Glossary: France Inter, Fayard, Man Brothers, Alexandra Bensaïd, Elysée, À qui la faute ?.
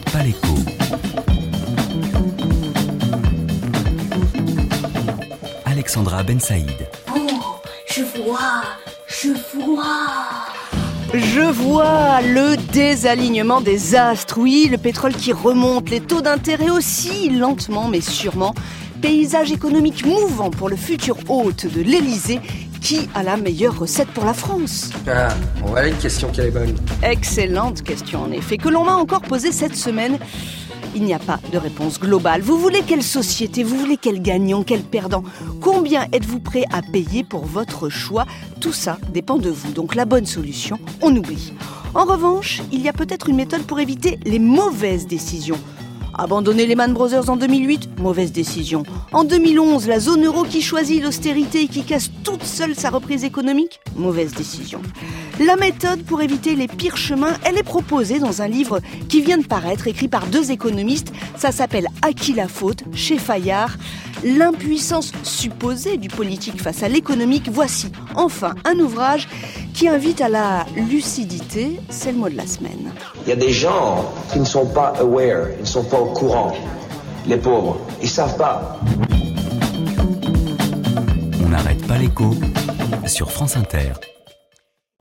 n'arrête pas l'écho. Alexandra Bensaïd. Oh, Je vois le désalignement des astres, oui, le pétrole qui remonte, les taux d'intérêt aussi, lentement mais sûrement. Paysage économique mouvant pour le futur hôte de l'Elysée. Qui a la meilleure recette pour la France ? Ah, voilà une question qui est bonne. Excellente question en effet, que l'on m'a encore posée cette semaine. Il n'y a pas de réponse globale. Vous voulez quelle société ? Vous voulez quel gagnant ? Quel perdant ? Combien êtes-vous prêt à payer pour votre choix ? Tout ça dépend de vous. Donc la bonne solution, on oublie. En revanche, il y a peut-être une méthode pour éviter les mauvaises décisions. Abandonner les Man Brothers en 2008, mauvaise décision. En 2011, la zone euro qui choisit l'austérité et qui casse toute seule sa reprise économique, mauvaise décision. La méthode pour éviter les pires chemins, elle est proposée dans un livre qui vient de paraître, écrit par deux économistes. Ça s'appelle « À qui la faute ?», chez Fayard. L'impuissance supposée du politique face à l'économique, voici enfin un ouvrage qui invite à la lucidité, c'est le mot de la semaine. Il y a des gens qui ne sont pas aware, ils ne sont pas au courant, les pauvres, ils ne savent pas. On n'arrête pas l'écho sur France Inter.